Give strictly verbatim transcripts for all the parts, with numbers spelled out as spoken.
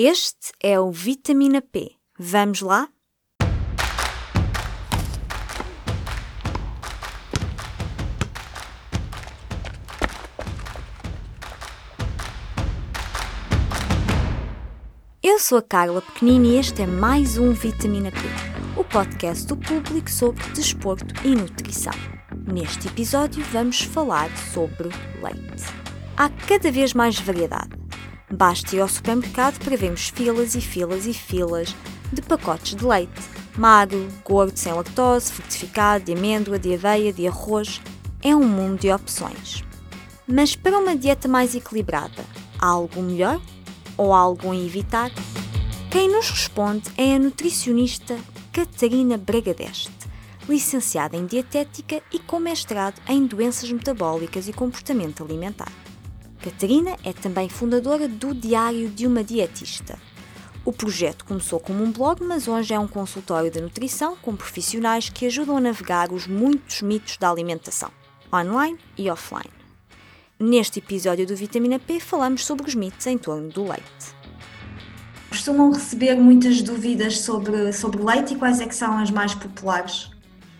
Este é o Vitamina P. Vamos lá? Eu sou a Carla Pequenino e este é mais um Vitamina P, o podcast do Público sobre desporto e nutrição. Neste episódio vamos falar sobre leite. Há cada vez mais variedade. Basta ir ao supermercado para vermos filas e filas e filas de pacotes de leite, magro, gordo, sem lactose, fortificado, de amêndoa, de aveia, de arroz. É um mundo de opções. Mas para uma dieta mais equilibrada, há algo melhor? Ou algo a evitar? Quem nos responde é a nutricionista Catarina Bragadeste, licenciada em dietética e com mestrado em doenças metabólicas e comportamento alimentar. Catarina é também fundadora do Diário de uma Dietista. O projeto começou como um blog, mas hoje é um consultório de nutrição com profissionais que ajudam a navegar os muitos mitos da alimentação, online e offline. Neste episódio do Vitamina P falamos sobre os mitos em torno do leite. Costumam receber muitas dúvidas sobre, sobre leite e quais é que são as mais populares?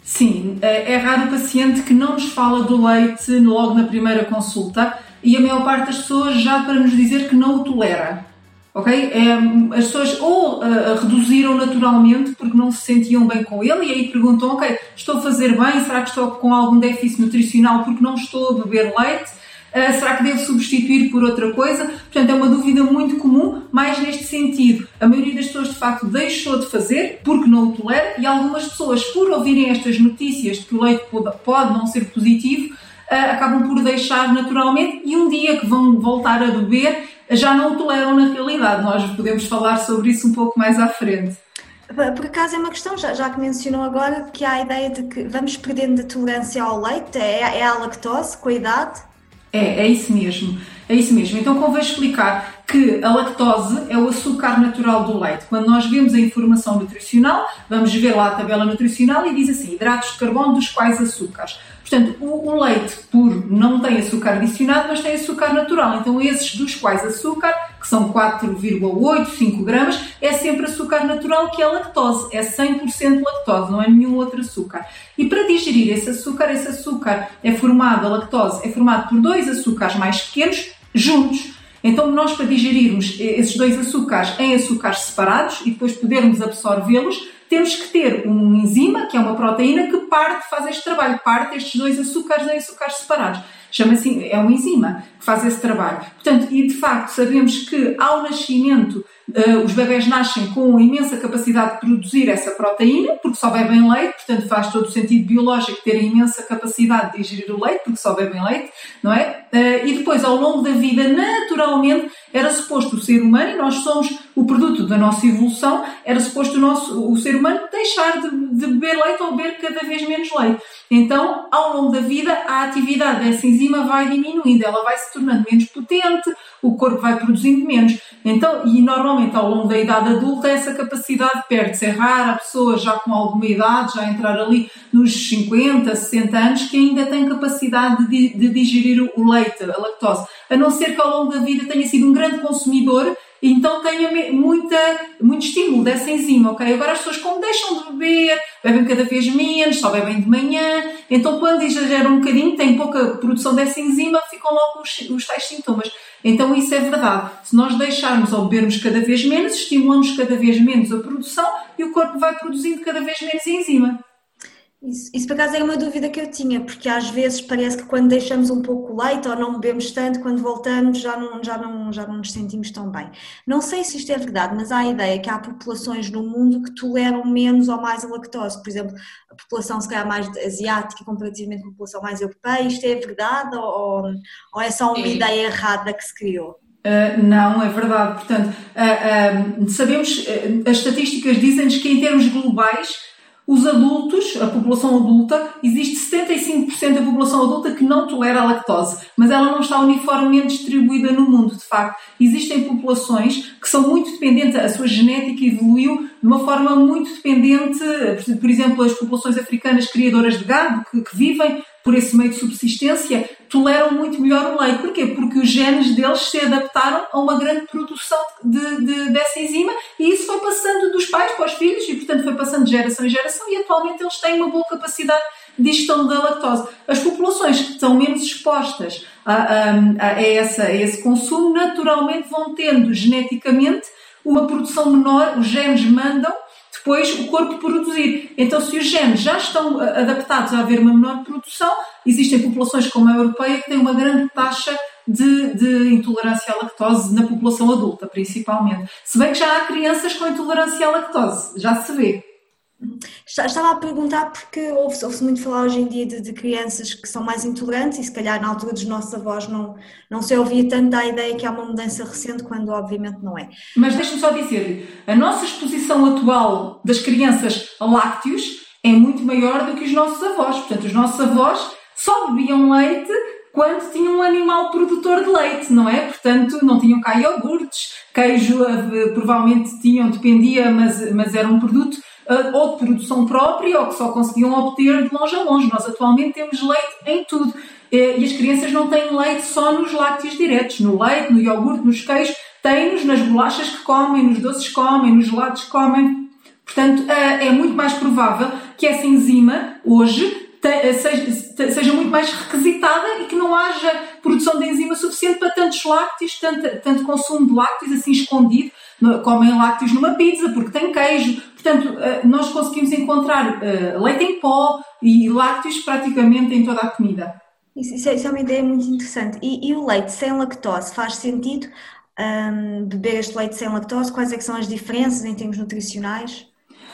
Sim, é raro o paciente que não nos fala do leite logo na primeira consulta e a maior parte das pessoas já para nos dizer que não o tolera. Okay? As pessoas ou uh, reduziram naturalmente porque não se sentiam bem com ele e aí perguntam, ok, estou a fazer bem, será que estou com algum déficit nutricional porque não estou a beber leite? Uh, será que devo substituir por outra coisa? Portanto, é uma dúvida muito comum, mas neste sentido, a maioria das pessoas de facto deixou de fazer porque não o tolera e algumas pessoas, por ouvirem estas notícias de que o leite pode, pode não ser positivo, uh, acabam por deixar naturalmente e um dia que vão voltar a beber já não o toleram na realidade. Nós podemos falar sobre isso um pouco mais à frente. Por acaso é uma questão, já, já que mencionou agora, que há a ideia de que vamos perdendo a tolerância ao leite, é, é à lactose, com a idade? É, é isso mesmo, é isso mesmo. Então convém explicar que a lactose é o açúcar natural do leite. Quando nós vemos a informação nutricional, vamos ver lá a tabela nutricional e diz assim, hidratos de carbono dos quais açúcares. Portanto, o, o leite puro não tem açúcar adicionado, mas tem açúcar natural. Então esses dos quais açúcar, que são quatro vírgula oito, cinco gramas, é sempre açúcar natural que é lactose, é cem por cento lactose, não é nenhum outro açúcar. E para digerir esse açúcar, esse açúcar é formado, a lactose é formado por dois açúcares mais pequenos juntos. Então nós para digerirmos esses dois açúcares em açúcares separados e depois podermos absorvê-los, temos que ter uma enzima, que é uma proteína, que parte, faz este trabalho, parte estes dois açúcares em açúcares separados. Chama-se, é uma enzima que faz esse trabalho. Portanto, e de facto sabemos que ao nascimento uh, os bebés nascem com imensa capacidade de produzir essa proteína, porque só bebem leite, portanto faz todo o sentido biológico terem imensa capacidade de digerir o leite, porque só bebem leite, não é? Uh, e depois ao longo da vida, naturalmente, era suposto o ser humano, e nós somos o produto da nossa evolução, era suposto o, nosso, o ser humano deixar de, de beber leite ou beber cada vez menos leite. Então, ao longo da vida, a atividade dessa enzima vai diminuindo, ela vai se tornando menos potente, o corpo vai produzindo menos. Então, e normalmente ao longo da idade adulta essa capacidade perde-se. É rara a pessoa já com alguma idade, já entrar ali nos cinquenta, sessenta anos, que ainda tem capacidade de, de digerir o leite, a lactose. A não ser que ao longo da vida tenha sido um grande consumidor, então tenha muita, muito estímulo dessa enzima, ok? Agora as pessoas como deixam de beber, bebem cada vez menos, só bebem de manhã, então quando exageram um bocadinho, têm pouca produção dessa enzima, ficam logo os, os tais sintomas. Então isso é verdade, se nós deixarmos ou bebermos cada vez menos, estimulamos cada vez menos a produção e o corpo vai produzindo cada vez menos enzima. Isso, isso por acaso era uma dúvida que eu tinha, porque às vezes parece que quando deixamos um pouco o leite ou não bebemos tanto, quando voltamos já não, já, não, já não nos sentimos tão bem. Não sei se isto é verdade, mas há a ideia que há populações no mundo que toleram menos ou mais a lactose, por exemplo, a população se calhar mais asiática comparativamente com a população mais europeia, isto é verdade ou, ou é só uma é. ideia errada que se criou? Uh, não, é verdade, portanto, uh, uh, sabemos, uh, as estatísticas dizem-nos que em termos globais, os adultos, a população adulta, existe setenta e cinco por cento da população adulta que não tolera a lactose, mas ela não está uniformemente distribuída no mundo, de facto. Existem populações que são muito dependentes, a sua genética evoluiu de uma forma muito dependente, por exemplo, as populações africanas criadoras de gado, que, que vivem por esse meio de subsistência, toleram muito melhor o leite. Porquê? Porque os genes deles se adaptaram a uma grande produção de, de, dessa enzima, e isso foi passando dos pais para os filhos e, portanto, foi passando de geração em geração, e atualmente eles têm uma boa capacidade de gestão da lactose. As populações que estão menos expostas a, a, a, essa, a esse consumo, naturalmente vão tendo geneticamente uma produção menor, os genes mandam depois o corpo produzir. Então, se os genes já estão adaptados a haver uma menor produção, existem populações como a europeia que têm uma grande taxa de, de intolerância à lactose na população adulta, principalmente. Se bem que já há crianças com intolerância à lactose, já se vê. Estava a perguntar porque ouve-se, ouve-se muito falar hoje em dia de, de crianças que são mais intolerantes, e se calhar na altura dos nossos avós não, não se ouvia tanto da ideia que há uma mudança recente, quando obviamente não é. Mas deixa-me só dizer-lhe, a nossa exposição atual das crianças a lácteos é muito maior do que os nossos avós. Portanto, os nossos avós só bebiam leite quando tinham um animal produtor de leite, não é? Portanto, não tinham cá iogurtes, queijo provavelmente tinham, dependia, mas, mas era um produto ou de produção própria, ou que só conseguiam obter de longe a longe. Nós atualmente temos leite em tudo, e as crianças não têm leite só nos lácteos diretos, no leite, no iogurte, nos queijos, têm-nos nas bolachas que comem, nos doces que comem, nos gelados que comem. Portanto, é muito mais provável que essa enzima, hoje, seja muito mais requisitada e que não haja produção de enzima suficiente para tantos lácteos, tanto, tanto consumo de lácteos assim escondido. Comem lácteos numa pizza porque tem queijo. Portanto, nós conseguimos encontrar leite em pó e lácteos praticamente em toda a comida. Isso, isso é uma ideia muito interessante. E, e o leite sem lactose, faz sentido hum, beber este leite sem lactose? Quais é que são as diferenças em termos nutricionais?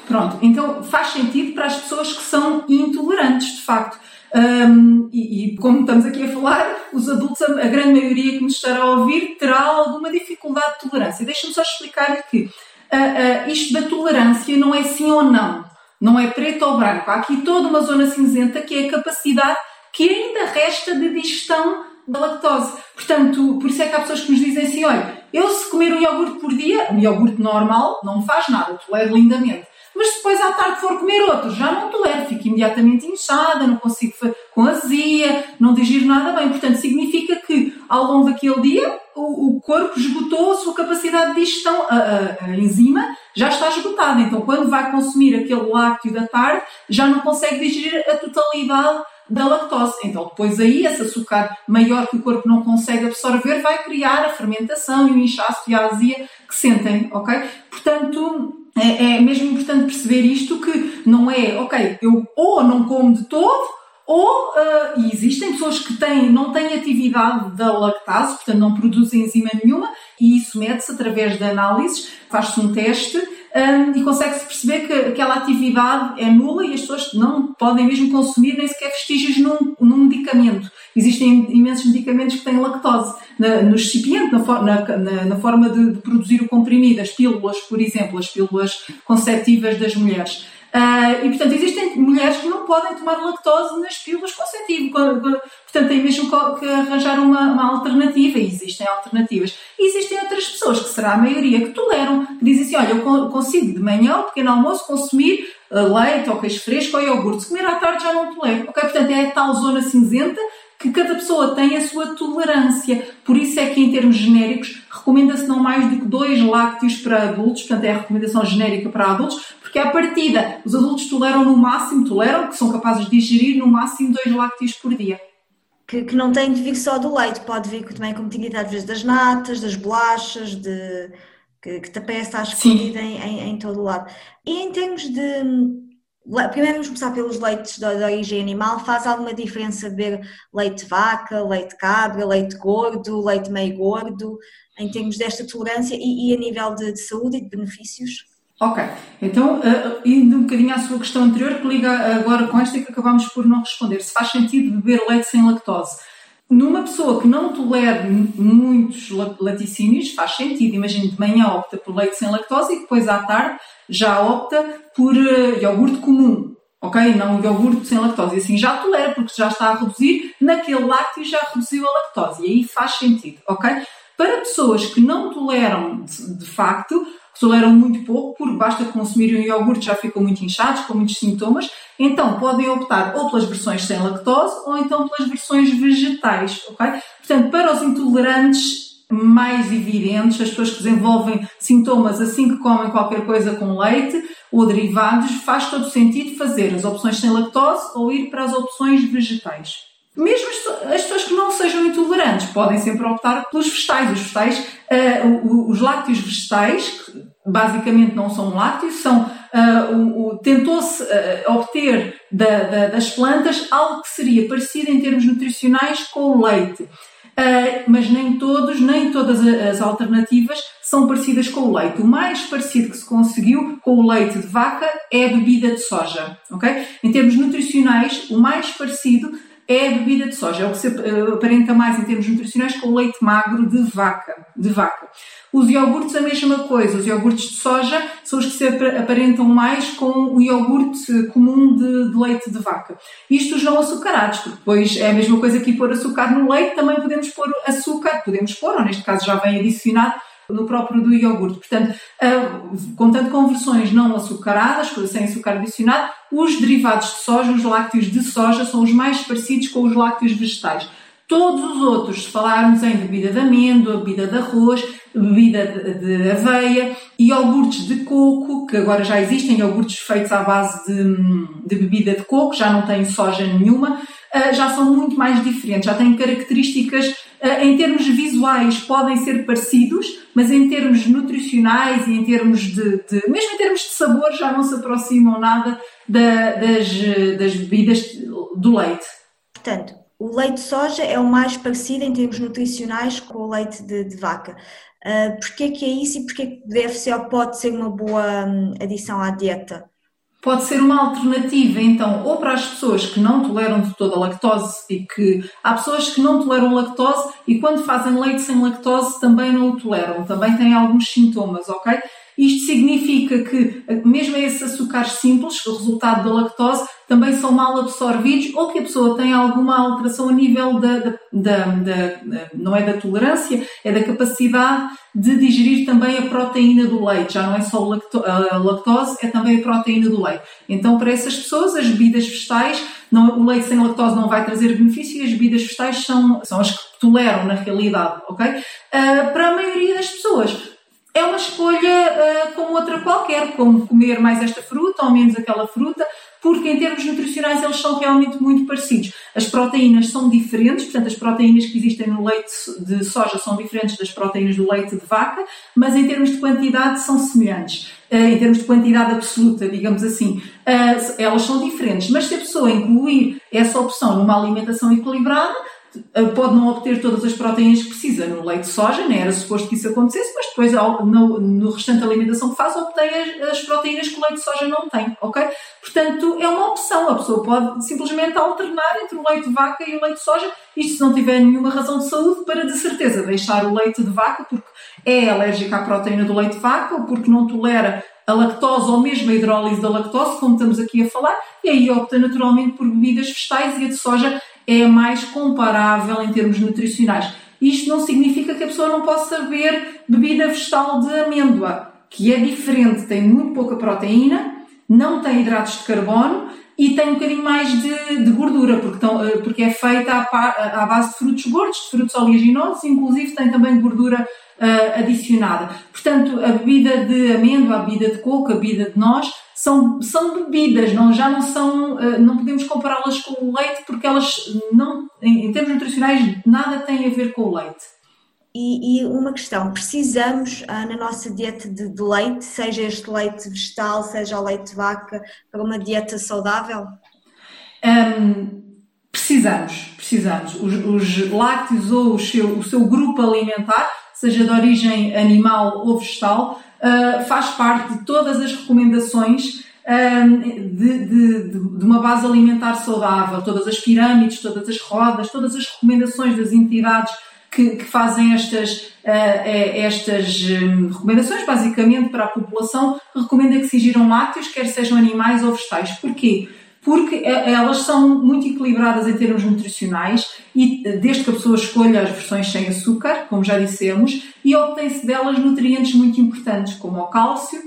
Pronto, então faz sentido para as pessoas que são intolerantes, de facto. Um, e, e como estamos aqui a falar, os adultos, a grande maioria que nos estará a ouvir, terá alguma dificuldade de tolerância. Deixa-me só explicar-lhe que uh, uh, isto da tolerância não é sim ou não, não é preto ou branco. Há aqui toda uma zona cinzenta que é a capacidade que ainda resta de digestão da lactose. Portanto, por isso é que há pessoas que nos dizem assim, olha, eu se comer um iogurte por dia, um iogurte normal, não me faz nada, eu tolero lindamente. Mas se depois à tarde for comer outro, já não tolero, fico imediatamente inchada, não consigo com azia, não digiro nada bem. Portanto, significa que ao longo daquele dia o, o corpo esgotou a sua capacidade de digestão, a, a, a enzima já está esgotada. Então, quando vai consumir aquele lácteo da tarde, já não consegue digerir a totalidade da lactose. Então, depois aí, esse açúcar maior que o corpo não consegue absorver vai criar a fermentação e o inchaço e a azia que sentem, ok? Portanto, é mesmo importante perceber isto, que não é, ok, eu ou não como de todo, ou, uh, e existem pessoas que têm, não têm atividade da lactase, portanto não produzem enzima nenhuma, e isso mede-se através de análises, faz-se um teste um, e consegue-se perceber que aquela atividade é nula e as pessoas não podem mesmo consumir nem sequer vestígios num, num medicamento. Existem imensos medicamentos que têm lactose na, no recipiente, na, for, na, na, na forma de, de produzir o comprimido, as pílulas, por exemplo, as pílulas conceptivas das mulheres. Uh, e, portanto, existem mulheres que não podem tomar lactose nas pílulas conceptivas. Portanto, tem mesmo que arranjar uma, uma alternativa, e existem alternativas. E existem outras pessoas, que será a maioria, que toleram, que dizem assim, olha, eu consigo de manhã, ao pequeno almoço, consumir leite ou queijo fresco ou iogurte. Se comer à tarde já não tolero. Okay? Portanto, é a tal zona cinzenta que cada pessoa tem a sua tolerância. Por isso é que, em termos genéricos, recomenda-se não mais do que dois lácteos para adultos, portanto é a recomendação genérica para adultos, porque à partida os adultos toleram no máximo, toleram, que são capazes de digerir no máximo dois lácteos por dia. Que, que não tem de vir só do leite, pode vir também, como tinha dito, às vezes das natas, das bolachas, de, que, que também está escondida em, em, em todo o lado. E em termos de... Primeiro vamos começar pelos leites de origem animal. Faz alguma diferença beber leite de vaca, leite de cabra, leite gordo, leite meio gordo, em termos desta tolerância e, e a nível de, de saúde e de benefícios? Ok, então, uh, indo um bocadinho à sua questão anterior, que liga agora com esta que acabámos por não responder, se faz sentido beber leite sem lactose. Numa pessoa que não tolera muitos laticínios, faz sentido. Imagina, de manhã opta por leite sem lactose e depois à tarde já opta por uh, iogurte comum, ok? Não iogurte sem lactose. E assim já tolera, porque já está a reduzir, naquele lácteo já reduziu a lactose. E aí faz sentido, ok? Para pessoas que não toleram, de facto, que toleram muito pouco, porque basta consumir um iogurte, já ficam muito inchados, com muitos sintomas, então podem optar ou pelas versões sem lactose ou então pelas versões vegetais, ok? Portanto, para os intolerantes mais evidentes, as pessoas que desenvolvem sintomas assim que comem qualquer coisa com leite ou derivados, faz todo sentido fazer as opções sem lactose ou ir para as opções vegetais. Mesmo as pessoas que não sejam intolerantes podem sempre optar pelos vegetais. Os vegetais, uh, os lácteos vegetais, que basicamente não são lácteos, são uh, o, o, tentou-se uh, obter da, da, das plantas algo que seria parecido em termos nutricionais com o leite. Uh, mas nem todos, nem todas as alternativas são parecidas com o leite. O mais parecido que se conseguiu com o leite de vaca é a bebida de soja, ok? Em termos nutricionais, o mais parecido é a bebida de soja, é o que se aparenta mais em termos nutricionais com o leite magro de vaca. De vaca. Os iogurtes, a mesma coisa. Os iogurtes de soja são os que se aparentam mais com o iogurte comum de, de leite de vaca. Isto os não açucarados, porque depois é a mesma coisa que pôr açúcar no leite, também podemos pôr açúcar, podemos pôr, ou neste caso já vem adicionado no próprio do iogurte. Portanto, contando com versões não açucaradas, sem açúcar adicionado, os derivados de soja, os lácteos de soja, são os mais parecidos com os lácteos vegetais. Todos os outros, se falarmos em bebida de amêndoa, bebida de arroz, bebida de, de aveia, iogurtes de coco, que agora já existem iogurtes feitos à base de, de bebida de coco, já não tem soja nenhuma, já são muito mais diferentes, já têm características em termos visuais, podem ser parecidos, mas em termos nutricionais e em termos de, de mesmo em termos de sabor, já não se aproximam nada da, das, das bebidas do leite. Portanto, o leite de soja é o mais parecido em termos nutricionais com o leite de, de vaca. Uh, porquê que é isso e porquê que deve ser ou pode ser uma boa hum, adição à dieta? Pode ser uma alternativa, então, ou para as pessoas que não toleram de toda a lactose e que há pessoas que não toleram lactose e quando fazem leite sem lactose também não o toleram, também têm alguns sintomas, ok? Isto significa que mesmo esses açúcares simples, o resultado da lactose, também são mal absorvidos ou que a pessoa tem alguma alteração a nível da, da, da, da não é da tolerância, é da capacidade de digerir também a proteína do leite. Já não é só a lactose, é também a proteína do leite. Então, para essas pessoas, as bebidas vegetais, não, o leite sem lactose não vai trazer benefício e as bebidas vegetais são, são as que toleram na realidade, ok? Uh, para a maioria das pessoas, é uma escolha uh, como outra qualquer, como comer mais esta fruta ou menos aquela fruta, porque em termos nutricionais eles são realmente muito parecidos. As proteínas são diferentes, portanto as proteínas que existem no leite de soja são diferentes das proteínas do leite de vaca, mas em termos de quantidade são semelhantes, uh, em termos de quantidade absoluta, digamos assim. Uh, elas são diferentes, mas se a pessoa incluir essa opção numa alimentação equilibrada, pode não obter todas as proteínas que precisa no leite de soja, nem era suposto que isso acontecesse, mas depois no, no restante da alimentação que faz obtém as, as proteínas que o leite de soja não tem, ok? Portanto, é uma opção, a pessoa pode simplesmente alternar entre o leite de vaca e o leite de soja, isto se não tiver nenhuma razão de saúde para, de certeza, deixar o leite de vaca porque é alérgica à proteína do leite de vaca ou porque não tolera a lactose ou mesmo a hidrólise da lactose, como estamos aqui a falar, e aí opta naturalmente por bebidas vegetais e a de soja é mais comparável em termos nutricionais. Isto não significa que a pessoa não possa beber bebida vegetal de amêndoa, que é diferente, tem muito pouca proteína, não tem hidratos de carbono e tem um bocadinho mais de, de gordura, porque, tão, porque é feita à, à base de frutos gordos, de frutos oleaginosos, inclusive tem também gordura uh, adicionada. Portanto, a bebida de amêndoa, a bebida de coco, a bebida de noz, São, são bebidas, não, já não são, não podemos compará-las com o leite porque elas, não, em termos nutricionais, nada têm a ver com o leite. E, e uma questão, precisamos ah, na nossa dieta de, de leite, seja este leite vegetal, seja o leite de vaca, para uma dieta saudável? Um, precisamos, precisamos. Os, os lácteos ou o seu, o seu grupo alimentar, seja de origem animal ou vegetal, Uh, faz parte de todas as recomendações uh, de, de, de uma base alimentar saudável, todas as pirâmides, todas as rodas, todas as recomendações das entidades que, que fazem estas, uh, estas um, recomendações, basicamente para a população, recomenda que se ingiram lácteos, quer sejam animais ou vegetais. Porquê? porque elas são muito equilibradas em termos nutricionais e desde que a pessoa escolha as versões sem açúcar, como já dissemos, e obtém-se delas nutrientes muito importantes, como o cálcio,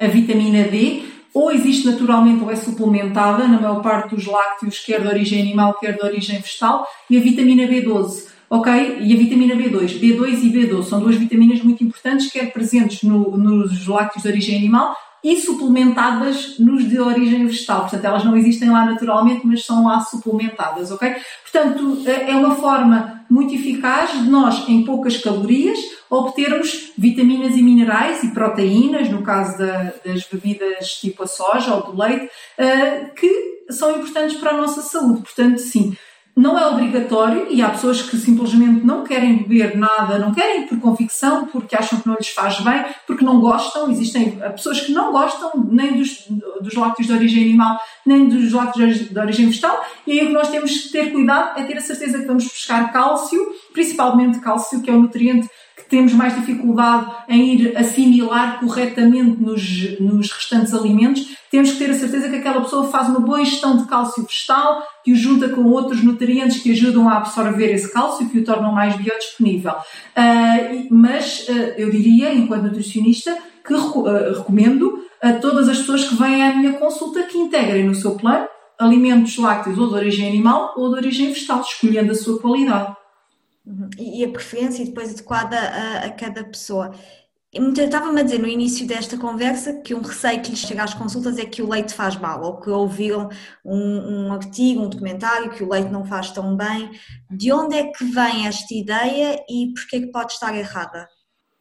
a vitamina D, ou existe naturalmente ou é suplementada na maior parte dos lácteos, quer de origem animal, quer de origem vegetal, e a vitamina B doze. Ok? E a vitamina B dois, B dois e B doze são duas vitaminas muito importantes, quer presentes no, nos lácteos de origem animal e suplementadas nos de origem vegetal. Portanto, elas não existem lá naturalmente, mas são lá suplementadas, ok? Portanto, é uma forma muito eficaz de nós, em poucas calorias, obtermos vitaminas e minerais e proteínas, no caso da, das bebidas tipo a soja ou do leite, uh, que são importantes para a nossa saúde. Portanto, sim. Não é obrigatório e há pessoas que simplesmente não querem beber nada, não querem por convicção, porque acham que não lhes faz bem, porque não gostam. Existem pessoas que não gostam nem dos, dos lácteos de origem animal, nem dos lácteos de origem vegetal, e aí o que nós temos que ter cuidado é ter a certeza que vamos buscar cálcio, principalmente cálcio, que é um nutriente que temos mais dificuldade em ir assimilar corretamente nos, nos restantes alimentos. Temos que ter a certeza que aquela pessoa faz uma boa ingestão de cálcio vegetal, que o junta com outros nutrientes que ajudam a absorver esse cálcio, que o tornam mais biodisponível. Uh, mas uh, eu diria, enquanto nutricionista, que uh, recomendo a todas as pessoas que vêm à minha consulta que integrem no seu plano alimentos lácteos ou de origem animal ou de origem vegetal, escolhendo a sua qualidade. Uhum. E a preferência depois adequada a, a cada pessoa. Estava-me a dizer no início desta conversa que um receio que lhes chega às consultas é que o leite faz mal, ou que ouviram um, um artigo, um documentário que o leite não faz tão bem. De onde é que vem esta ideia e porquê é que pode estar errada?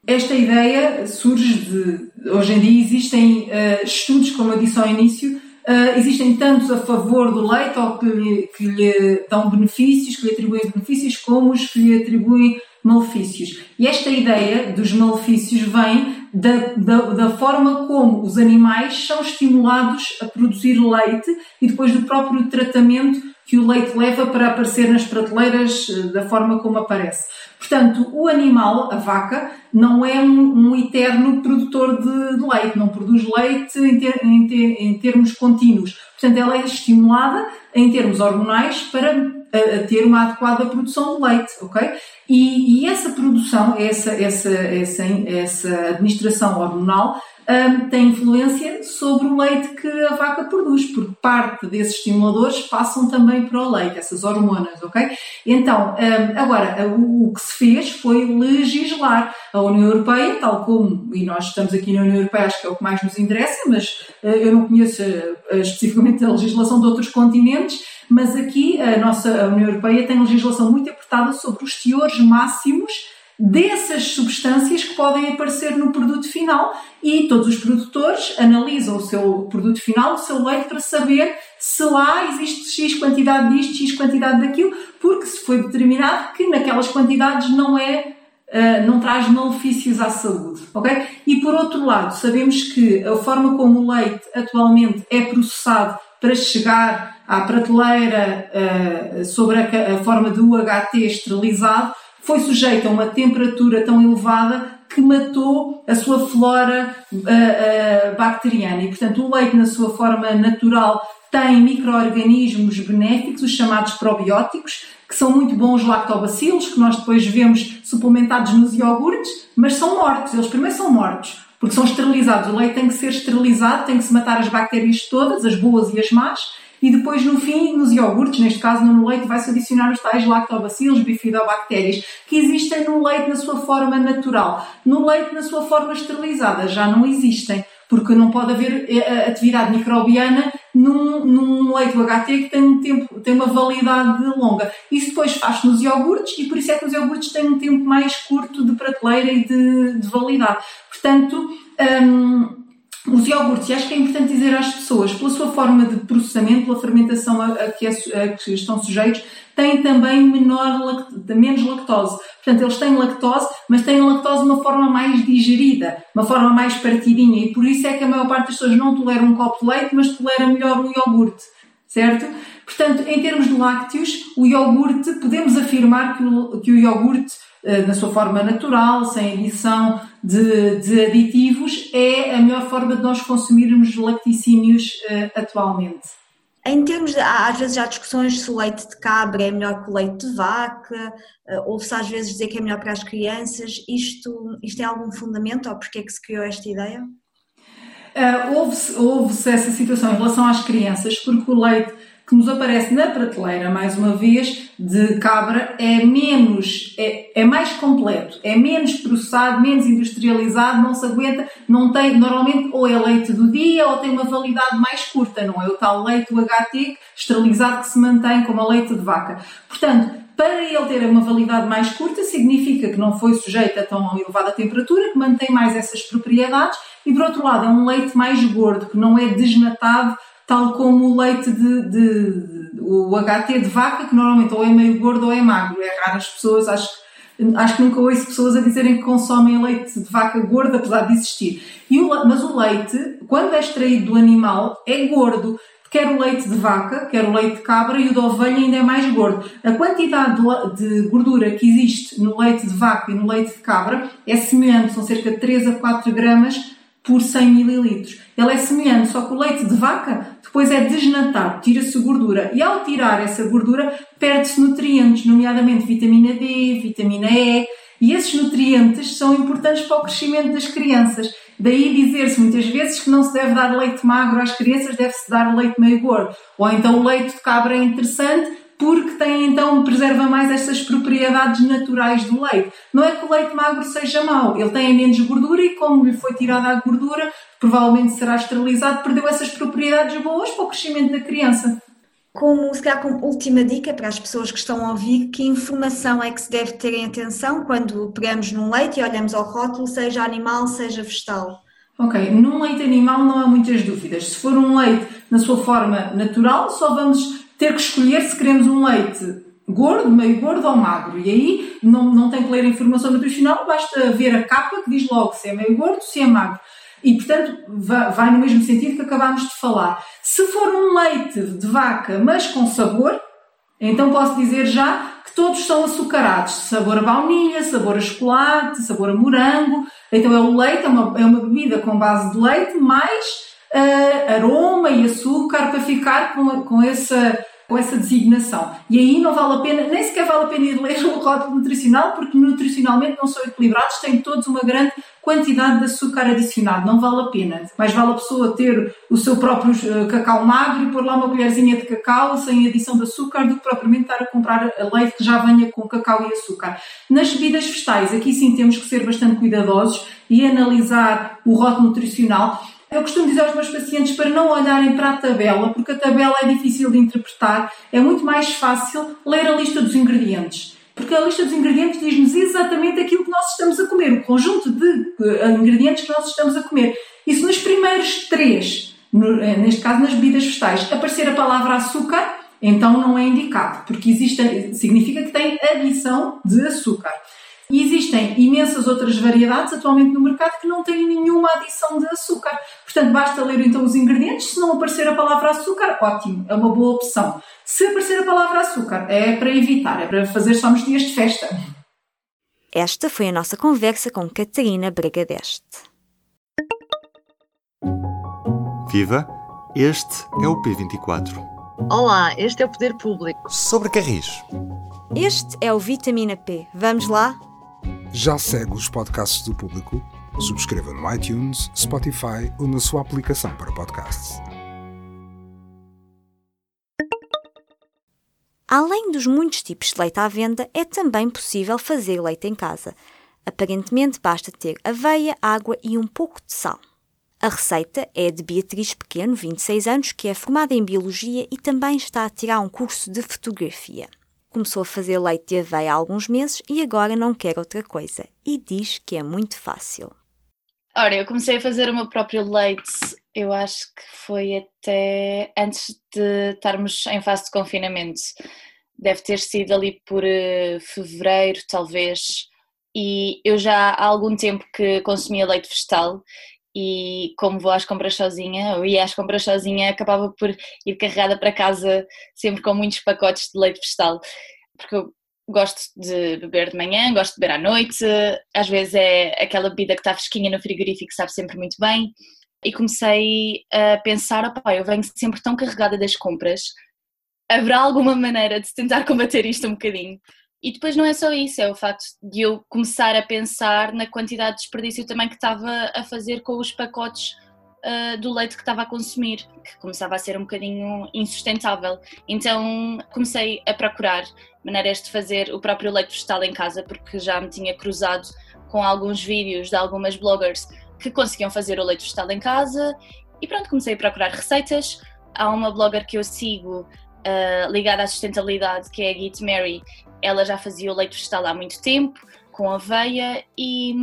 Esta ideia surge de... Hoje em dia existem uh, estudos, como eu disse ao início, Uh, existem tantos a favor do leite ou que lhe, que lhe dão benefícios, que lhe atribuem benefícios, como os que lhe atribuem malefícios. E esta ideia dos malefícios vem da, da, da forma como os animais são estimulados a produzir leite e depois do próprio tratamento que o leite leva para aparecer nas prateleiras da forma como aparece. Portanto, o animal, a vaca, não é um, um eterno produtor de, de leite, não produz leite em, ter, em, ter, em termos contínuos. Portanto, ela é estimulada em termos hormonais para a, a ter uma adequada produção de leite, ok? E, e essa produção, essa, essa, essa, essa administração hormonal um, tem influência sobre o leite que a vaca produz, porque parte desses estimuladores passam também para o leite, essas hormonas, ok? Então, um, agora, o, o que se fez foi legislar. A União Europeia, tal como, e nós estamos aqui na União Europeia, acho que é o que mais nos interessa, mas uh, eu não conheço uh, especificamente a legislação de outros continentes, mas aqui a nossa a União Europeia tem legislação muito apertada sobre os teores máximos dessas substâncias que podem aparecer no produto final e todos os produtores analisam o seu produto final, o seu leite, para saber se lá existe X quantidade disto, X quantidade daquilo, porque se foi determinado que naquelas quantidades não é Uh, não traz malefícios à saúde, ok? E por outro lado, sabemos que a forma como o leite atualmente é processado para chegar à prateleira uh, sobre a, a forma do U H T esterilizado foi sujeito a uma temperatura tão elevada que matou a sua flora uh, uh, bacteriana e, portanto, o leite na sua forma natural tem micro-organismos benéficos, os chamados probióticos, que são muito bons lactobacilos, que nós depois vemos suplementados nos iogurtes, mas são mortos, eles primeiro são mortos, porque são esterilizados. O leite tem que ser esterilizado, tem que se matar as bactérias todas, as boas e as más, e depois no fim, nos iogurtes, neste caso não no leite, vai-se adicionar os tais lactobacilos, bifidobactérias, que existem no leite na sua forma natural. No leite na sua forma esterilizada já não existem, porque não pode haver atividade microbiana num, num leite U H T que tem, um tempo, tem uma validade longa. Isso depois faz-se nos iogurtes e por isso é que os iogurtes têm um tempo mais curto de prateleira e de, de validade. Portanto, um, os iogurtes, e acho que é importante dizer às pessoas, pela sua forma de processamento, pela fermentação a, a, que, é, a que estão sujeitos, têm também menor, menos lactose. Portanto, eles têm lactose, mas têm lactose de uma forma mais digerida, uma forma mais partidinha, e por isso é que a maior parte das pessoas não tolera um copo de leite, mas tolera melhor um iogurte, certo? Portanto, em termos de lácteos, o iogurte, podemos afirmar que o, que o iogurte, na sua forma natural, sem adição de, de aditivos, é a melhor forma de nós consumirmos lacticínios uh, atualmente. Em termos de, às vezes há discussões se o leite de cabra é melhor que o leite de vaca, ou se às vezes dizer que é melhor para as crianças, isto, isto tem algum fundamento ou porque é que se criou esta ideia? Uh, houve-se, houve-se essa situação em relação às crianças, porque o leite que nos aparece na prateleira, mais uma vez, de cabra, é menos, é, é mais completo, é menos processado, menos industrializado, não se aguenta, não tem, normalmente, ou é leite do dia, ou tem uma validade mais curta, não é o tal leite H T esterilizado que se mantém como a leite de vaca. Portanto, para ele ter uma validade mais curta, significa que não foi sujeito a tão elevada temperatura, que mantém mais essas propriedades, e, por outro lado, é um leite mais gordo, que não é desnatado, tal como o leite de, de, de o H T de vaca, que normalmente ou é meio gordo ou é magro. É raro as pessoas, acho, acho que nunca ouço pessoas a dizerem que consomem leite de vaca gordo, apesar de existir. E o, mas o leite, quando é extraído do animal, é gordo. Quer o leite de vaca, quer o leite de cabra, e o de ovelha ainda é mais gordo. A quantidade de, de gordura que existe no leite de vaca e no leite de cabra é semelhante, são cerca de três a quatro gramas por cem mililitros. Ele é semelhante, só que o leite de vaca depois é desnatado, tira-se gordura. E ao tirar essa gordura, perde-se nutrientes, nomeadamente vitamina D, vitamina E. E esses nutrientes são importantes para o crescimento das crianças. Daí dizer-se muitas vezes que não se deve dar leite magro às crianças, deve-se dar leite meio gordo. Ou então o leite de cabra é interessante, porque tem, então, preserva mais estas propriedades naturais do leite. Não é que o leite magro seja mau, ele tem menos gordura e, como lhe foi tirada a gordura, provavelmente será esterilizado, perdeu essas propriedades boas para o crescimento da criança. Como, se calhar, como última dica para as pessoas que estão a ouvir, que informação é que se deve ter em atenção quando pegamos num leite e olhamos ao rótulo, seja animal, seja vegetal? Ok, num leite animal não há muitas dúvidas. Se for um leite na sua forma natural, só vamos ter que escolher se queremos um leite gordo, meio gordo ou magro. E aí não, não tem que ler a informação nutricional, basta ver a capa que diz logo se é meio gordo, se é magro. E, portanto, vai no mesmo sentido que acabámos de falar. Se for um leite de vaca, mas com sabor, então posso dizer já que todos são açucarados. Sabor a baunilha, sabor a chocolate, sabor a morango. Então é o leite, é uma, é uma bebida com base de leite, mais... Uh, aroma e açúcar, para ficar com, com, essa, com essa designação. E aí não vale a pena, nem sequer vale a pena ir ler o rótulo nutricional, porque nutricionalmente não são equilibrados, têm todos uma grande quantidade de açúcar adicionado, não vale a pena. Mais vale a pessoa ter o seu próprio cacau magro e pôr lá uma colherzinha de cacau sem adição de açúcar, do que propriamente estar a comprar leite que já venha com cacau e açúcar. Nas bebidas vegetais, aqui sim temos que ser bastante cuidadosos e analisar o rótulo nutricional. Eu costumo dizer aos meus pacientes para não olharem para a tabela, porque a tabela é difícil de interpretar, é muito mais fácil ler a lista dos ingredientes, porque a lista dos ingredientes diz-nos exatamente aquilo que nós estamos a comer, o conjunto de ingredientes que nós estamos a comer. E se nos primeiros três, neste caso nas bebidas vegetais, aparecer a palavra açúcar, então não é indicado, porque existe, significa que tem adição de açúcar. E existem imensas outras variedades atualmente no mercado que não têm nenhuma adição de açúcar. Portanto, basta ler então os ingredientes. Se não aparecer a palavra açúcar, ótimo, é uma boa opção. Se aparecer a palavra açúcar, é para evitar, é para fazer só nos dias de festa. Esta foi a nossa conversa com Catarina Bragadeste. Viva! Este é o P vinte e quatro. Olá, este é o Poder Público. Sobre Carris. Este é o Vitamina P. Vamos lá? Já segue os podcasts do Público? Subscreva no iTunes, Spotify ou na sua aplicação para podcasts. Além dos muitos tipos de leite à venda, é também possível fazer leite em casa. Aparentemente basta ter aveia, água e um pouco de sal. A receita é de Beatriz Pequeno, vinte e seis anos, que é formada em Biologia e também está a tirar um curso de Fotografia. Começou a fazer leite de aveia há alguns meses e agora não quer outra coisa. E diz que é muito fácil. Ora, eu comecei a fazer o meu próprio leite, eu acho que foi até antes de estarmos em fase de confinamento. Deve ter sido ali por uh, fevereiro, talvez. E eu já há algum tempo que consumia leite vegetal. E como vou às compras sozinha, ou ia às compras sozinha, acabava por ir carregada para casa sempre com muitos pacotes de leite vegetal, porque eu gosto de beber de manhã, gosto de beber à noite, às vezes é aquela bebida que está fresquinha no frigorífico, que sabe sempre muito bem, e comecei a pensar, opá, eu venho sempre tão carregada das compras, haverá alguma maneira de tentar combater isto um bocadinho? E depois não é só isso, é o facto de eu começar a pensar na quantidade de desperdício também que estava a fazer com os pacotes uh, do leite que estava a consumir, que começava a ser um bocadinho insustentável. Então comecei a procurar maneiras de fazer o próprio leite vegetal em casa, porque já me tinha cruzado com alguns vídeos de algumas bloggers que conseguiam fazer o leite vegetal em casa e pronto, comecei a procurar receitas. Há uma blogger que eu sigo uh, ligada à sustentabilidade, que é a Get Mary. Ela já fazia o leite vegetal há muito tempo, com aveia, e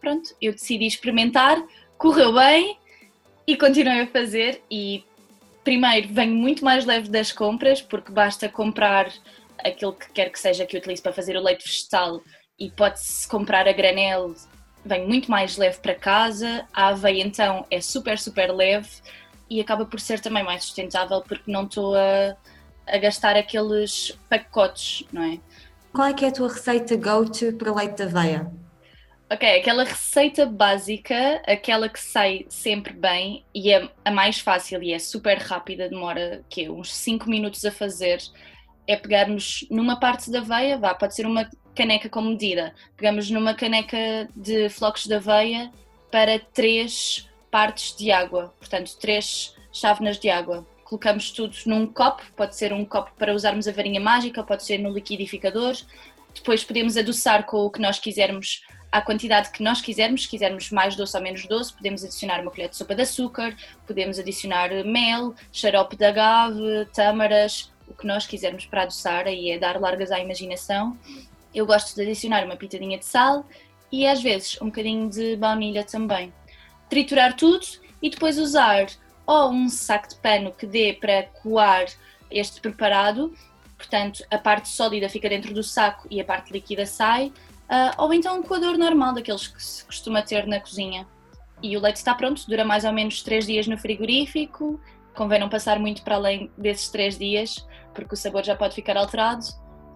pronto, eu decidi experimentar, correu bem e continuei a fazer. E primeiro venho muito mais leve das compras, porque basta comprar aquilo que quer que seja que utilize para fazer o leite vegetal e pode-se comprar a granel, venho muito mais leve para casa. A aveia então é super, super leve e acaba por ser também mais sustentável, porque não estou a... a gastar aqueles pacotes, não é? Qual é que é a tua receita go-to para leite de aveia? Ok, aquela receita básica, aquela que sai sempre bem e é a mais fácil e é super rápida, demora que, uns cinco minutos a fazer, é pegarmos numa parte da aveia, vá, pode ser uma caneca com medida, pegamos numa caneca de flocos de aveia para três partes de água, portanto três chávenas de água. Colocamos tudo num copo, pode ser um copo para usarmos a varinha mágica, pode ser no liquidificador. Depois podemos adoçar com o que nós quisermos, à quantidade que nós quisermos, se quisermos mais doce ou menos doce, podemos adicionar uma colher de sopa de açúcar, podemos adicionar mel, xarope de agave, tâmaras, o que nós quisermos para adoçar, aí é dar largas à imaginação. Eu gosto de adicionar uma pitadinha de sal e às vezes um bocadinho de baunilha também. Triturar tudo e depois usar ou um saco de pano que dê para coar este preparado, portanto a parte sólida fica dentro do saco e a parte líquida sai, uh, ou então um coador normal, daqueles que se costuma ter na cozinha. E o leite está pronto, dura mais ou menos três dias no frigorífico, convém não passar muito para além desses três dias, porque o sabor já pode ficar alterado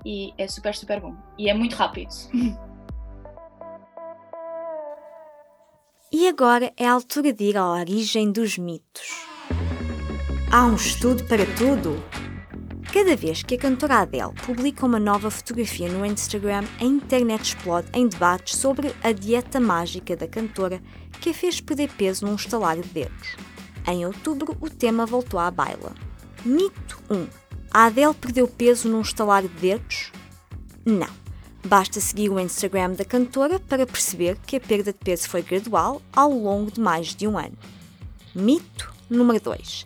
e é super, super bom. E é muito rápido. E agora é a altura de ir à origem dos mitos. Há um estudo para tudo! Cada vez que a cantora Adele publica uma nova fotografia no Instagram, a internet explode em debates sobre a dieta mágica da cantora que a fez perder peso num estalar de dedos. Em outubro, o tema voltou à baila. Mito um. A Adele perdeu peso num estalar de dedos? Não. Basta seguir o Instagram da cantora para perceber que a perda de peso foi gradual ao longo de mais de um ano. Mito número dois.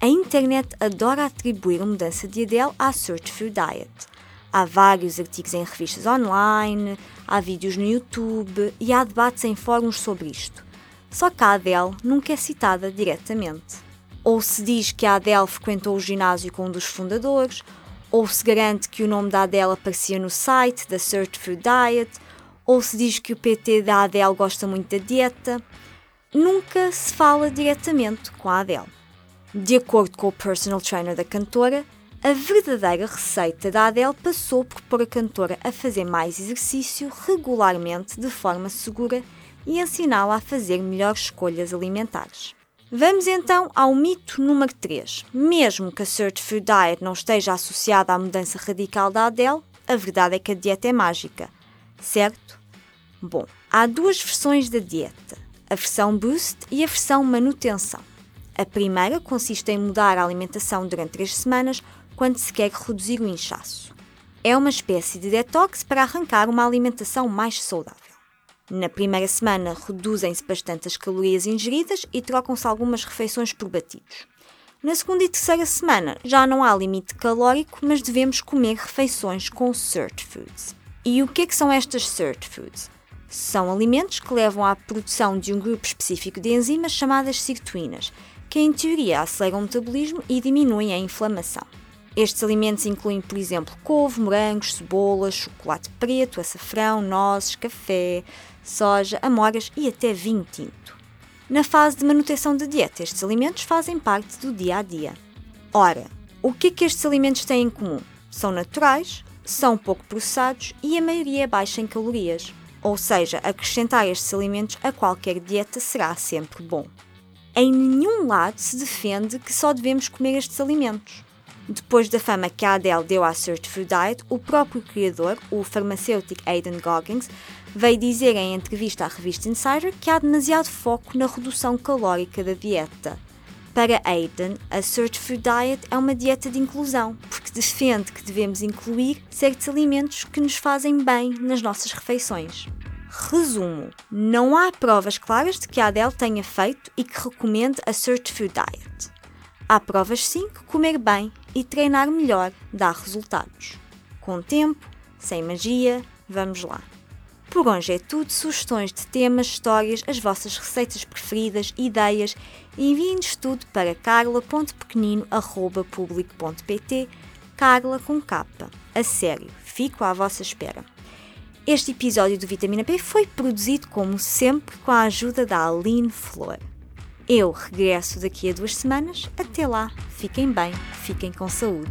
A internet adora atribuir a mudança de Adele à Sirtfood Diet. Há vários artigos em revistas online, há vídeos no YouTube e há debates em fóruns sobre isto. Só que a Adele nunca é citada diretamente. Ou se diz que a Adele frequentou o ginásio com um dos fundadores, ou se garante que o nome da Adele aparecia no site da Sirtfood Diet, ou se diz que o P T da Adele gosta muito da dieta. Nunca se fala diretamente com a Adele. De acordo com o personal trainer da cantora, a verdadeira receita da Adele passou por pôr a cantora a fazer mais exercício regularmente de forma segura e ensiná-la a fazer melhores escolhas alimentares. Vamos então ao mito número três. Mesmo que a Sirtfood Diet não esteja associada à mudança radical da Adele, a verdade é que a dieta é mágica, certo? Bom, há duas versões da dieta, a versão boost e a versão manutenção. A primeira consiste em mudar a alimentação durante três semanas quando se quer reduzir o inchaço. É uma espécie de detox para arrancar uma alimentação mais saudável. Na primeira semana reduzem-se bastante as calorias ingeridas e trocam-se algumas refeições por batidos. Na segunda e terceira semana já não há limite calórico, mas devemos comer refeições com Sirtfoods. E o que é que são estas Sirtfoods? São alimentos que levam à produção de um grupo específico de enzimas chamadas sirtuínas, que em teoria aceleram o metabolismo e diminuem a inflamação. Estes alimentos incluem, por exemplo, couve, morangos, cebolas, chocolate preto, açafrão, nozes, café, soja, amoras e até vinho tinto. Na fase de manutenção da dieta, estes alimentos fazem parte do dia-a-dia. Ora, o que é que estes alimentos têm em comum? São naturais, são pouco processados e a maioria é baixa em calorias. Ou seja, acrescentar estes alimentos a qualquer dieta será sempre bom. Em nenhum lado se defende que só devemos comer estes alimentos. Depois da fama que a Adele deu à Sirtfood Diet, o próprio criador, o farmacêutico Aidan Goggins, veio dizer em entrevista à revista Insider que há demasiado foco na redução calórica da dieta. Para Aidan, a Sirtfood Diet é uma dieta de inclusão, porque defende que devemos incluir certos alimentos que nos fazem bem nas nossas refeições. Resumo, não há provas claras de que a Adele tenha feito e que recomende a Sirtfood Diet. Há provas sim que comer bem e treinar melhor dá resultados. Com tempo, sem magia, vamos lá. Por hoje é tudo, sugestões de temas, histórias, as vossas receitas preferidas, ideias, enviem-nos tudo para carla ponto pequenino arroba público ponto pt, Carla com K. A sério, fico à vossa espera. Este episódio do Vitamina P foi produzido, como sempre, com a ajuda da Aline Flor. Eu regresso daqui a duas semanas, até lá, fiquem bem, fiquem com saúde.